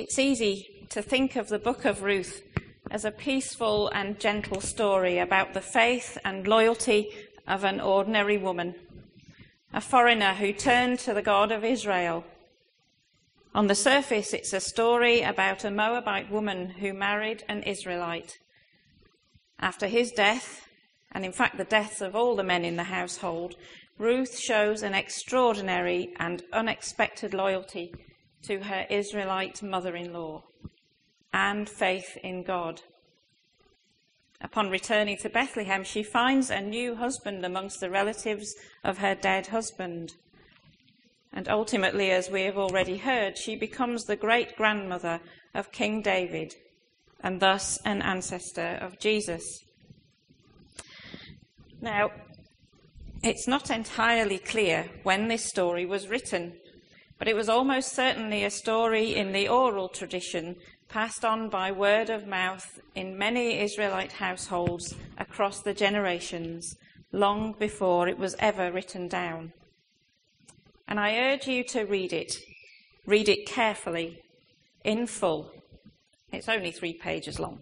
It's easy to think of the book of Ruth as a peaceful and gentle story about the faith and loyalty of an ordinary woman, a foreigner who turned to the God of Israel. On the surface, it's a story about a Moabite woman who married an Israelite. After his death, and in fact the deaths of all the men in the household, Ruth shows an extraordinary and unexpected loyalty to her Israelite mother-in-law and faith in God. Upon returning to Bethlehem, she finds a new husband amongst the relatives of her dead husband. And ultimately, as we have already heard, she becomes the great-grandmother of King David and thus an ancestor of Jesus. Now, it's not entirely clear when this story was written, but it was almost certainly a story in the oral tradition passed on by word of mouth in many Israelite households across the generations, long before it was ever written down. And I urge you to read it carefully, in full. It's only 3 pages long.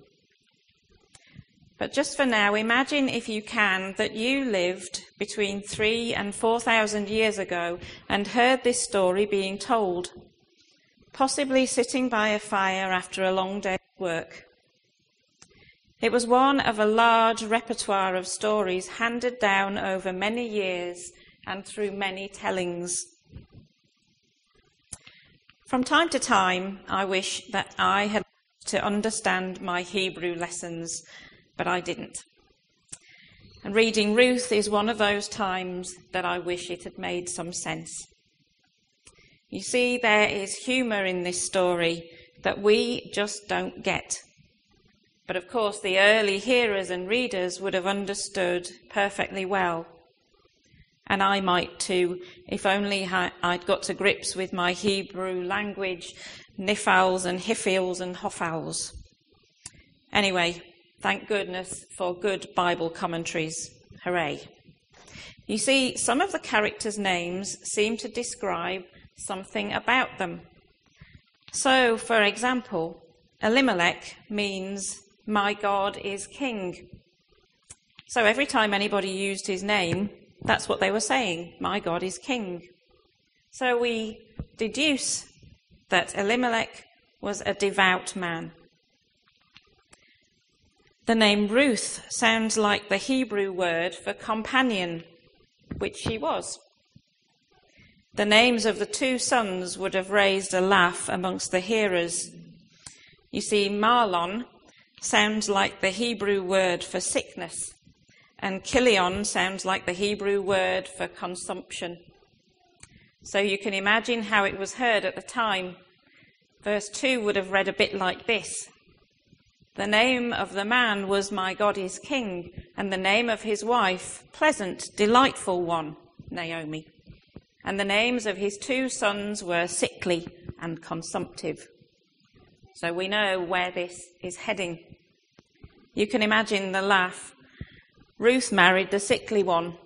But just for now, imagine, if you can, that you lived between 3,000 and 4,000 years ago and heard this story being told, possibly sitting by a fire after a long day's work. It was one of a large repertoire of stories handed down over many years and through many tellings. From time to time, I wish that I had to understand my Hebrew lessons, but I didn't. And reading Ruth is one of those times that I wish it had made some sense. You see, there is humour in this story that we just don't get. But of course, the early hearers and readers would have understood perfectly well. And I might too, if only I'd got to grips with my Hebrew language, niphals and hiphils and hophals. Anyway, thank goodness for good Bible commentaries. Hooray. You see, some of the characters' names seem to describe something about them. So, for example, Elimelech means "my God is king." So every time anybody used his name, that's what they were saying, "my God is king." So we deduce that Elimelech was a devout man. The name Ruth sounds like the Hebrew word for companion, which she was. The names of the two sons would have raised a laugh amongst the hearers. You see, Marlon sounds like the Hebrew word for sickness, and Kilion sounds like the Hebrew word for consumption. So you can imagine how it was heard at the time. Verse 2 would have read a bit like this. The name of the man was "My God is King," and the name of his wife, "Pleasant, Delightful One," Naomi. And the names of his two sons were "Sickly" and "Consumptive." So we know where this is heading. You can imagine the laugh. Ruth married the sickly one,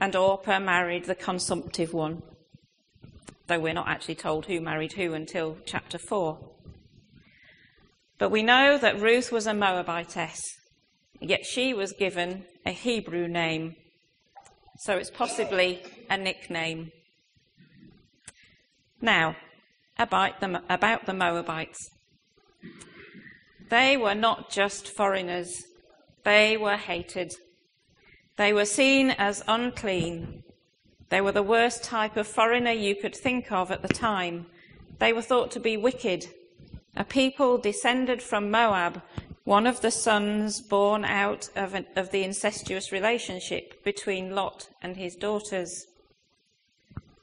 and Orpah married the consumptive one. Though we're not actually told who married who until chapter 4. But we know that Ruth was a Moabitess, yet she was given a Hebrew name, so it's possibly a nickname. Now, about the Moabites. They were not just foreigners, they were hated. They were seen as unclean. They were the worst type of foreigner you could think of at the time. They were thought to be wicked. A people descended from Moab, one of the sons born out of the incestuous relationship between Lot and his daughters.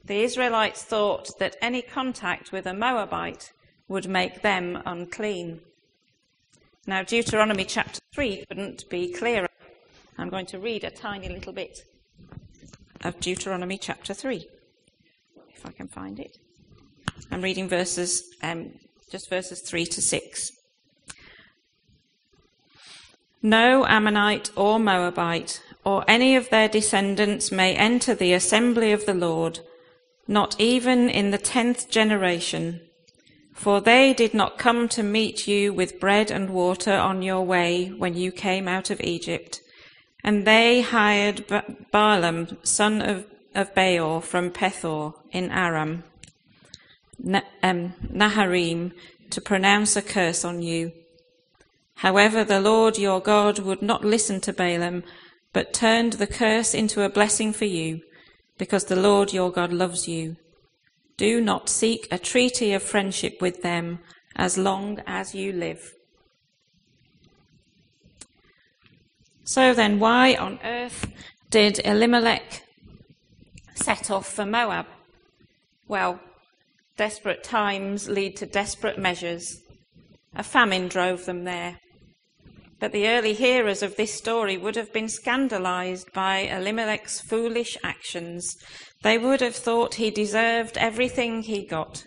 The Israelites thought that any contact with a Moabite would make them unclean. Now, Deuteronomy chapter 3 couldn't be clearer. I'm going to read a tiny little bit of Deuteronomy chapter 3, if I can find it. I'm reading verses 3-6. "No Ammonite or Moabite or any of their descendants may enter the assembly of the Lord, not even in the 10th generation, For they did not come to meet you with bread and water on your way when you came out of Egypt. And they hired Balaam, son of Beor, from Pethor in Aram, Naharim, to pronounce a curse on you. However, the Lord your God would not listen to Balaam, but turned the curse into a blessing for you, because the Lord your God loves you. Do not seek a treaty of friendship with them as long as you live. So then, why on earth did Elimelech set off for Moab? Well, desperate times lead to desperate measures. A famine drove them there. But the early hearers of this story would have been scandalized by Elimelech's foolish actions. They would have thought he deserved everything he got.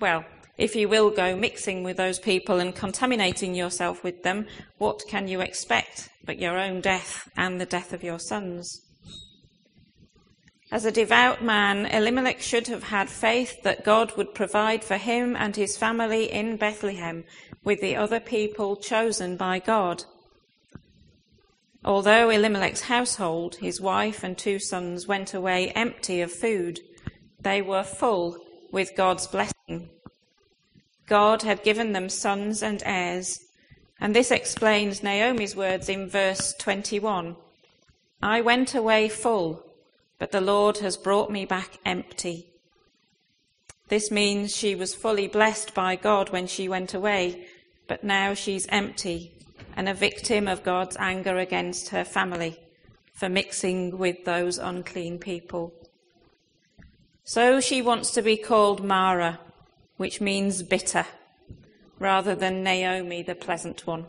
Well, if you will go mixing with those people and contaminating yourself with them, what can you expect but your own death and the death of your sons? As a devout man, Elimelech should have had faith that God would provide for him and his family in Bethlehem with the other people chosen by God. Although Elimelech's household, his wife and 2 sons, went away empty of food, they were full with God's blessing. God had given them sons and heirs, and this explains Naomi's words in verse 21. I went away full, but the Lord has brought me back empty. This means she was fully blessed by God when she went away, but now she's empty and a victim of God's anger against her family for mixing with those unclean people. So she wants to be called Mara, which means bitter, rather than Naomi, the pleasant one.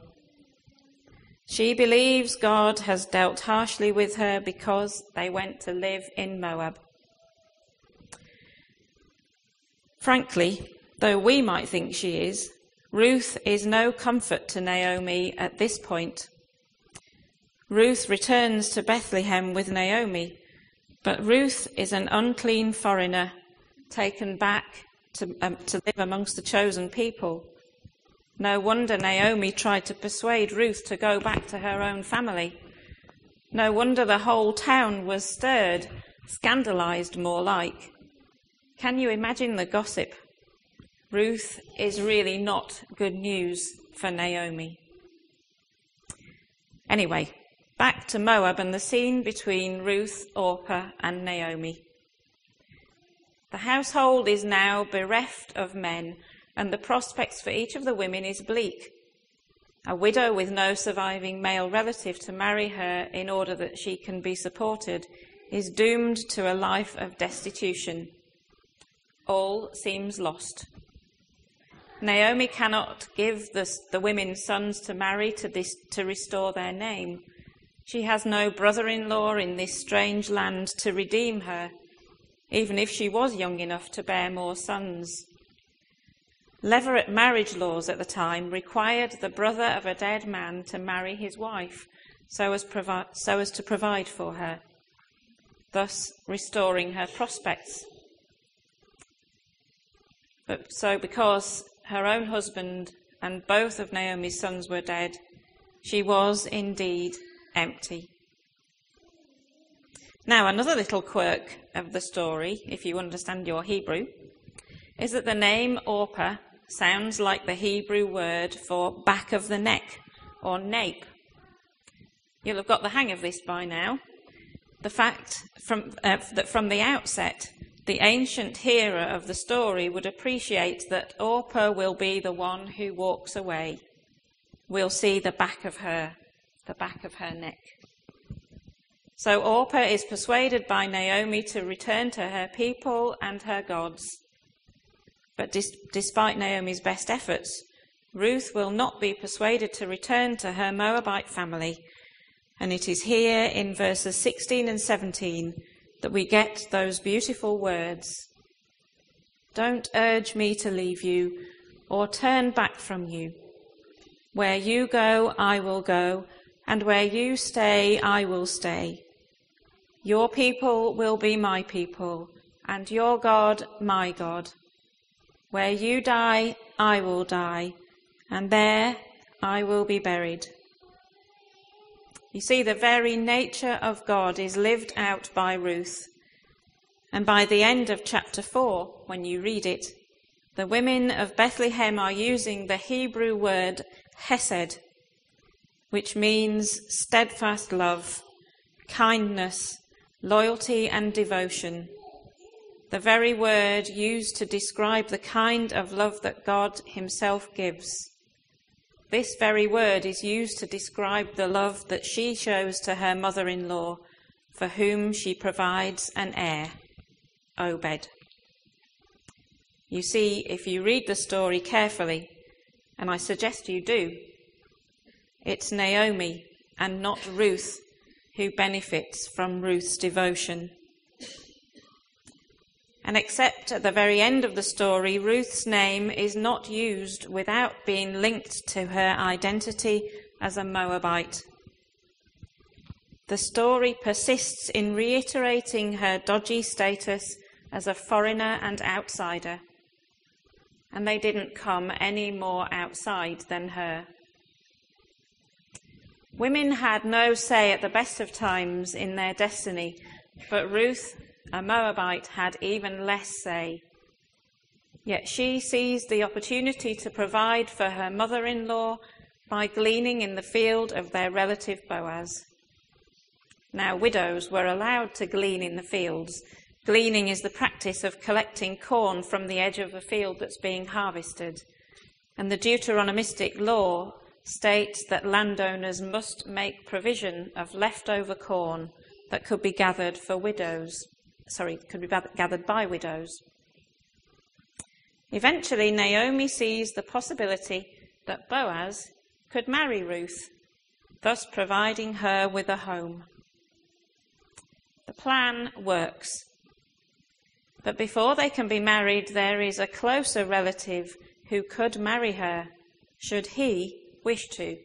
She believes God has dealt harshly with her because they went to live in Moab. Frankly, though we might think she is, Ruth is no comfort to Naomi at this point. Ruth returns to Bethlehem with Naomi, but Ruth is an unclean foreigner taken back to live amongst the chosen people. No wonder Naomi tried to persuade Ruth to go back to her own family. No wonder the whole town was stirred, scandalized more like. Can you imagine the gossip? Ruth is really not good news for Naomi. Anyway, back to Moab and the scene between Ruth, Orpah and Naomi. The household is now bereft of men, and the prospects for each of the women is bleak. A widow with no surviving male relative to marry her in order that she can be supported is doomed to a life of destitution. All seems lost. Naomi cannot give the women sons to marry to restore their name. She has no brother-in-law in this strange land to redeem her, even if she was young enough to bear more sons. Leveret marriage laws at the time required the brother of a dead man to marry his wife so as to provide for her, thus restoring her prospects. But so because her own husband and both of Naomi's sons were dead, she was indeed empty. Now, another little quirk of the story, if you understand your Hebrew, is that the name Orpah sounds like the Hebrew word for back of the neck or nape. You'll have got the hang of this by now. The fact that from the outset, the ancient hearer of the story would appreciate that Orpah will be the one who walks away. We'll see the back of her, neck. So Orpah is persuaded by Naomi to return to her people and her gods. But despite Naomi's best efforts, Ruth will not be persuaded to return to her Moabite family. And it is here in verses 16 and 17 that we get those beautiful words. Don't urge me to leave you or turn back from you. Where you go, I will go, and where you stay, I will stay. Your people will be my people, and your God, my God. Where you die, I will die, and there I will be buried." You see, the very nature of God is lived out by Ruth. And by the end of chapter 4, when you read it, the women of Bethlehem are using the Hebrew word hesed, which means steadfast love, kindness, loyalty and devotion. The very word used to describe the kind of love that God himself gives. This very word is used to describe the love that she shows to her mother-in-law, for whom she provides an heir, Obed. You see, if you read the story carefully, and I suggest you do, it's Naomi and not Ruth who benefits from Ruth's devotion. And except at the very end of the story, Ruth's name is not used without being linked to her identity as a Moabite. The story persists in reiterating her dodgy status as a foreigner and outsider. And they didn't come any more outside than her. Women had no say at the best of times in their destiny, but Ruth, a Moabite, had even less say. Yet she seized the opportunity to provide for her mother-in-law by gleaning in the field of their relative Boaz. Now, widows were allowed to glean in the fields. Gleaning is the practice of collecting corn from the edge of a field that's being harvested. And the Deuteronomistic law states that landowners must make provision of leftover corn that could be gathered for widows. Could be gathered by widows. Eventually, Naomi sees the possibility that Boaz could marry Ruth, thus providing her with a home. The plan works. But before they can be married, there is a closer relative who could marry her, should he wish to.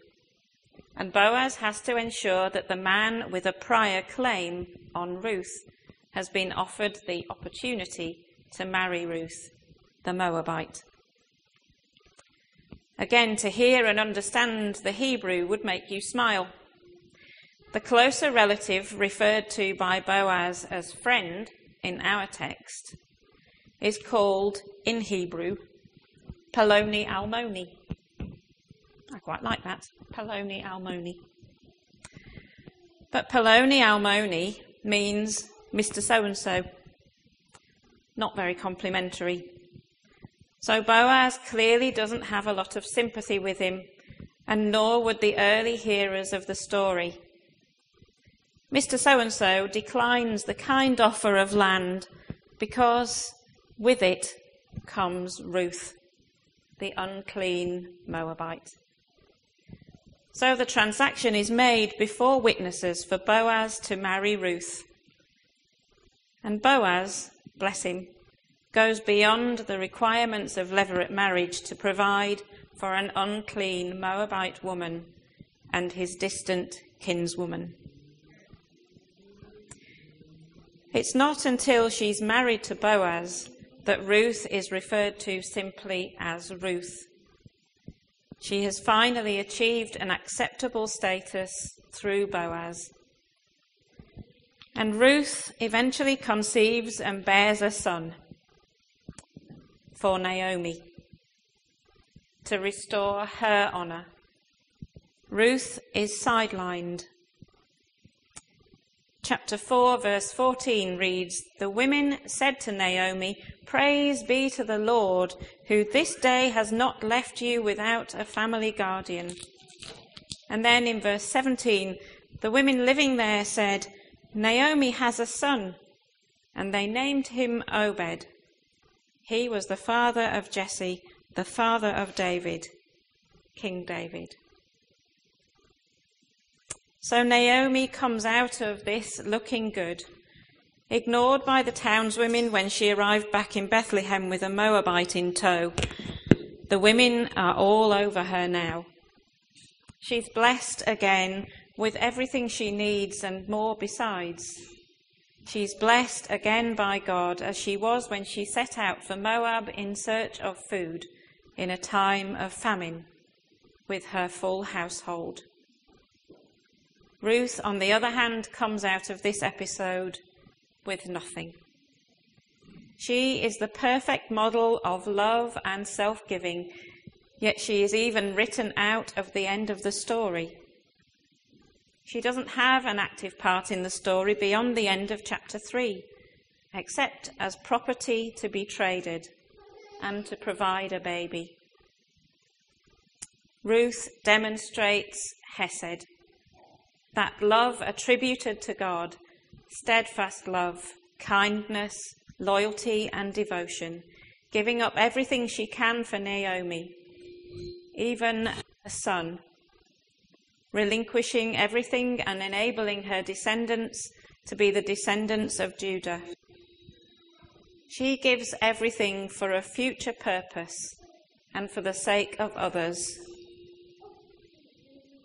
And Boaz has to ensure that the man with a prior claim on Ruth has been offered the opportunity to marry Ruth, the Moabite. Again, to hear and understand the Hebrew would make you smile. The closer relative, referred to by Boaz as friend in our text, is called, in Hebrew, Paloni Almoni. I quite like that, Paloni Almoni. But Paloni Almoni means Mr. So-and-so. Not very complimentary. So Boaz clearly doesn't have a lot of sympathy with him, and nor would the early hearers of the story. Mr. So-and-so declines the kind offer of land because with it comes Ruth, the unclean Moabite. So the transaction is made before witnesses for Boaz to marry Ruth. And Boaz, bless him, goes beyond the requirements of leveret marriage to provide for an unclean Moabite woman and his distant kinswoman. It's not until she's married to Boaz that Ruth is referred to simply as Ruth. She has finally achieved an acceptable status through Boaz. And Ruth eventually conceives and bears a son for Naomi to restore her honour. Ruth is sidelined. Chapter 4, verse 14 reads, "The women said to Naomi, 'Praise be to the Lord, who this day has not left you without a family guardian.'" And then in verse 17, the women living there said, "Naomi has a son," and they named him Obed. He was the father of Jesse, the father of David, King David. So Naomi comes out of this looking good, ignored by the townswomen when she arrived back in Bethlehem with a Moabite in tow. The women are all over her now. She's blessed again with everything she needs and more besides. She is blessed again by God, as she was when she set out for Moab in search of food in a time of famine with her full household. Ruth, on the other hand, comes out of this episode with nothing. She is the perfect model of love and self-giving, yet she is even written out of the end of the story. She doesn't have an active part in the story beyond the end of chapter 3, except as property to be traded and to provide a baby. Ruth demonstrates hesed, that love attributed to God, steadfast love, kindness, loyalty and devotion, giving up everything she can for Naomi, even a son, relinquishing everything and enabling her descendants to be the descendants of Judah. She gives everything for a future purpose and for the sake of others.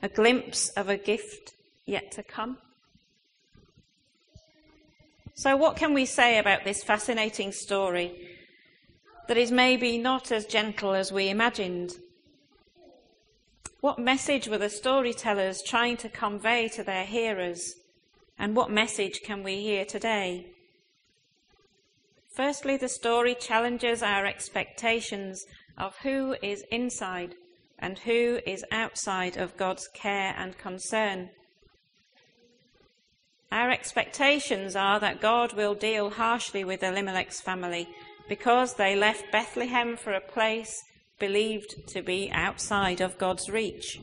A glimpse of a gift yet to come. So what can we say about this fascinating story that is maybe not as gentle as we imagined? What message were the storytellers trying to convey to their hearers? And what message can we hear today? Firstly, the story challenges our expectations of who is inside and who is outside of God's care and concern. Our expectations are that God will deal harshly with Elimelech's family because they left Bethlehem for a place believed to be outside of God's reach.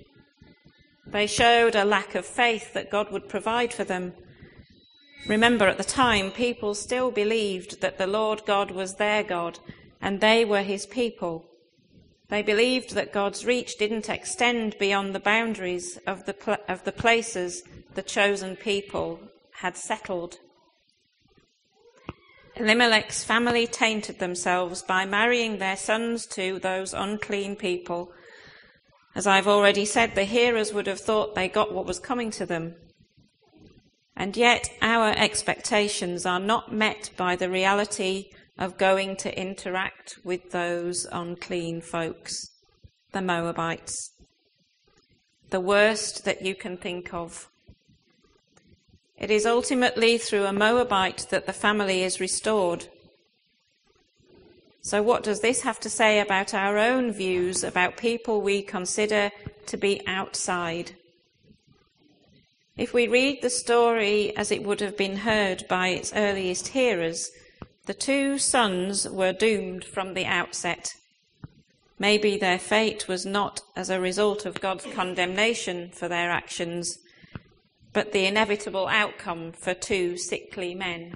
They showed a lack of faith that God would provide for them. Remember, at the time, people still believed that the Lord God was their God and they were his people. They believed that God's reach didn't extend beyond the boundaries of the places the chosen people had settled. Elimelech's family tainted themselves by marrying their sons to those unclean people. As I've already said, the hearers would have thought they got what was coming to them. And yet our expectations are not met by the reality of going to interact with those unclean folks, the Moabites, the worst that you can think of. It is ultimately through a Moabite that the family is restored. So what does this have to say about our own views about people we consider to be outside? If we read the story as it would have been heard by its earliest hearers, the two sons were doomed from the outset. Maybe their fate was not as a result of God's condemnation for their actions, but the inevitable outcome for two sickly men.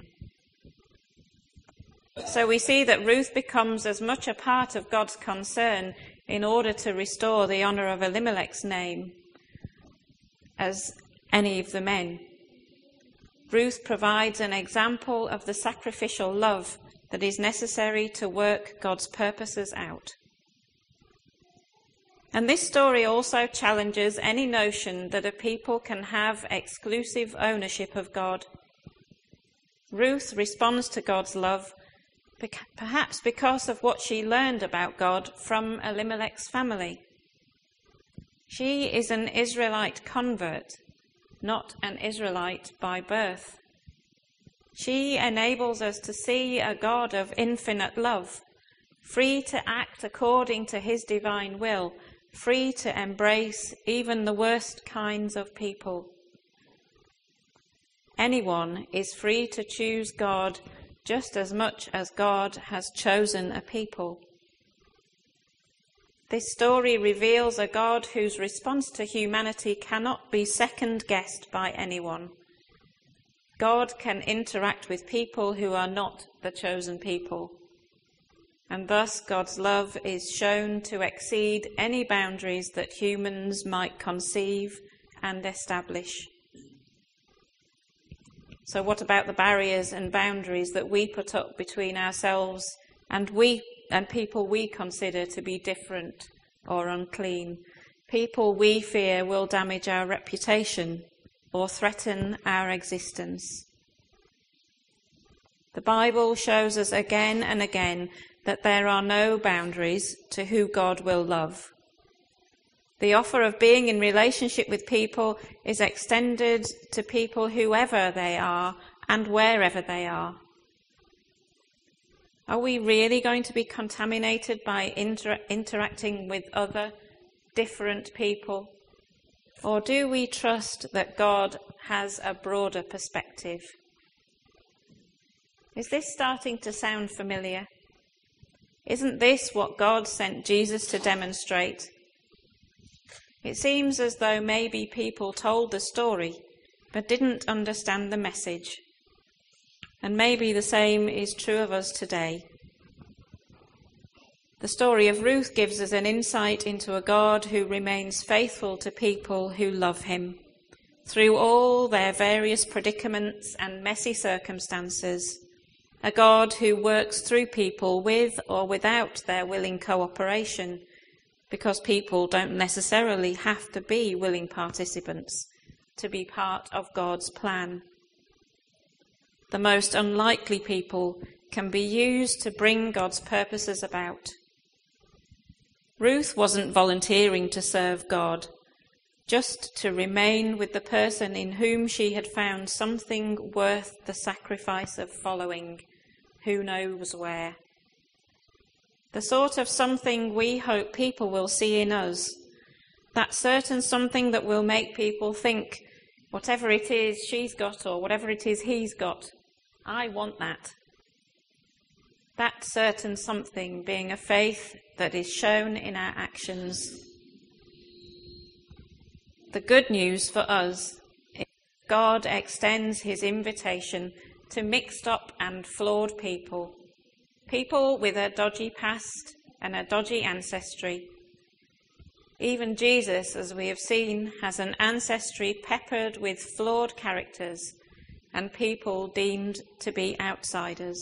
So we see that Ruth becomes as much a part of God's concern in order to restore the honour of Elimelech's name as any of the men. Ruth provides an example of the sacrificial love that is necessary to work God's purposes out. And this story also challenges any notion that a people can have exclusive ownership of God. Ruth responds to God's love, perhaps because of what she learned about God from Elimelech's family. She is an Israelite convert, not an Israelite by birth. She enables us to see a God of infinite love, free to act according to his divine will, free to embrace even the worst kinds of people. Anyone is free to choose God just as much as God has chosen a people. This story reveals a God whose response to humanity cannot be second-guessed by anyone. God can interact with people who are not the chosen people. And thus God's love is shown to exceed any boundaries that humans might conceive and establish. So what about the barriers and boundaries that we put up between ourselves and people we consider to be different or unclean, people we fear will damage our reputation or threaten our existence? The Bible shows us again and again that there are no boundaries to who God will love. The offer of being in relationship with people is extended to people whoever they are and wherever they are. Are we really going to be contaminated by interacting with other, different people? Or do we trust that God has a broader perspective? Is this starting to sound familiar? Isn't this what God sent Jesus to demonstrate? It seems as though maybe people told the story but didn't understand the message. And maybe the same is true of us today. The story of Ruth gives us an insight into a God who remains faithful to people who love him through all their various predicaments and messy circumstances, a God who works through people with or without their willing cooperation, because people don't necessarily have to be willing participants to be part of God's plan. The most unlikely people can be used to bring God's purposes about. Ruth wasn't volunteering to serve God, just to remain with the person in whom she had found something worth the sacrifice of following, who knows where. The sort of something we hope people will see in us, that certain something that will make people think, whatever it is she's got or whatever it is he's got, I want that. That certain something being a faith that is shown in our actions. The good news for us is God extends his invitation to mixed up and flawed people, people with a dodgy past and a dodgy ancestry. Even Jesus, as we have seen, has an ancestry peppered with flawed characters and people deemed to be outsiders.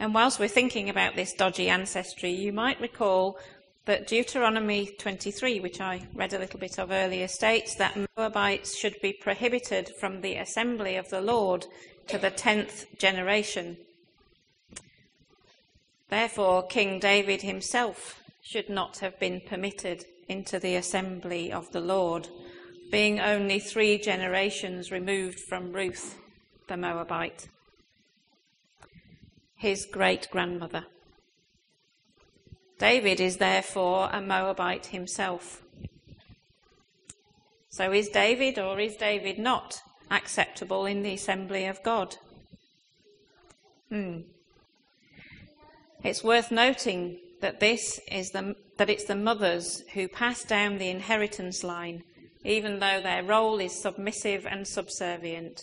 And whilst we're thinking about this dodgy ancestry, you might recall that Deuteronomy 23, which I read a little bit of earlier, states that Moabites should be prohibited from the assembly of the Lord to the 10th generation. Therefore, King David himself should not have been permitted into the assembly of the Lord, being only 3 generations removed from Ruth, the Moabite, his great-grandmother. David is therefore a Moabite himself. So is David or is David not acceptable in the assembly of God? It's worth noting that it's the mothers who pass down the inheritance line, even though their role is submissive and subservient.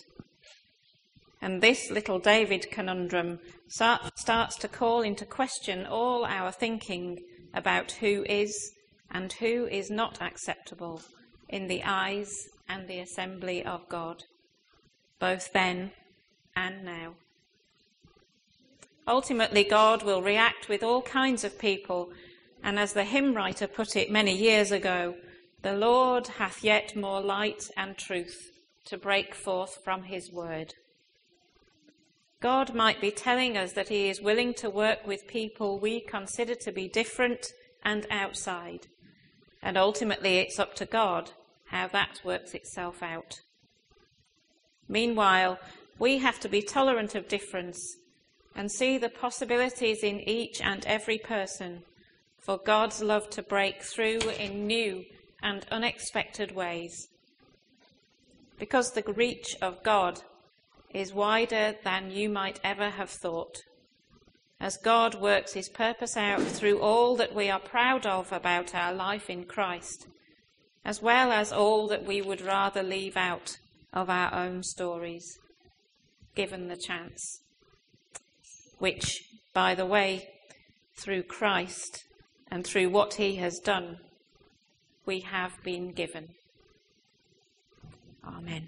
And this little David conundrum starts to call into question all our thinking about who is and who is not acceptable in the eyes and the assembly of God, both then and now. Ultimately, God will react with all kinds of people, and as the hymn writer put it many years ago, the Lord hath yet more light and truth to break forth from his word. God might be telling us that he is willing to work with people we consider to be different and outside, and ultimately it's up to God how that works itself out. Meanwhile, we have to be tolerant of difference and see the possibilities in each and every person for God's love to break through in new and unexpected ways, because the reach of God is wider than you might ever have thought, as God works his purpose out through all that we are proud of about our life in Christ, as well as all that we would rather leave out of our own stories, given the chance, which, by the way, through Christ and through what he has done, we have been given. Amen.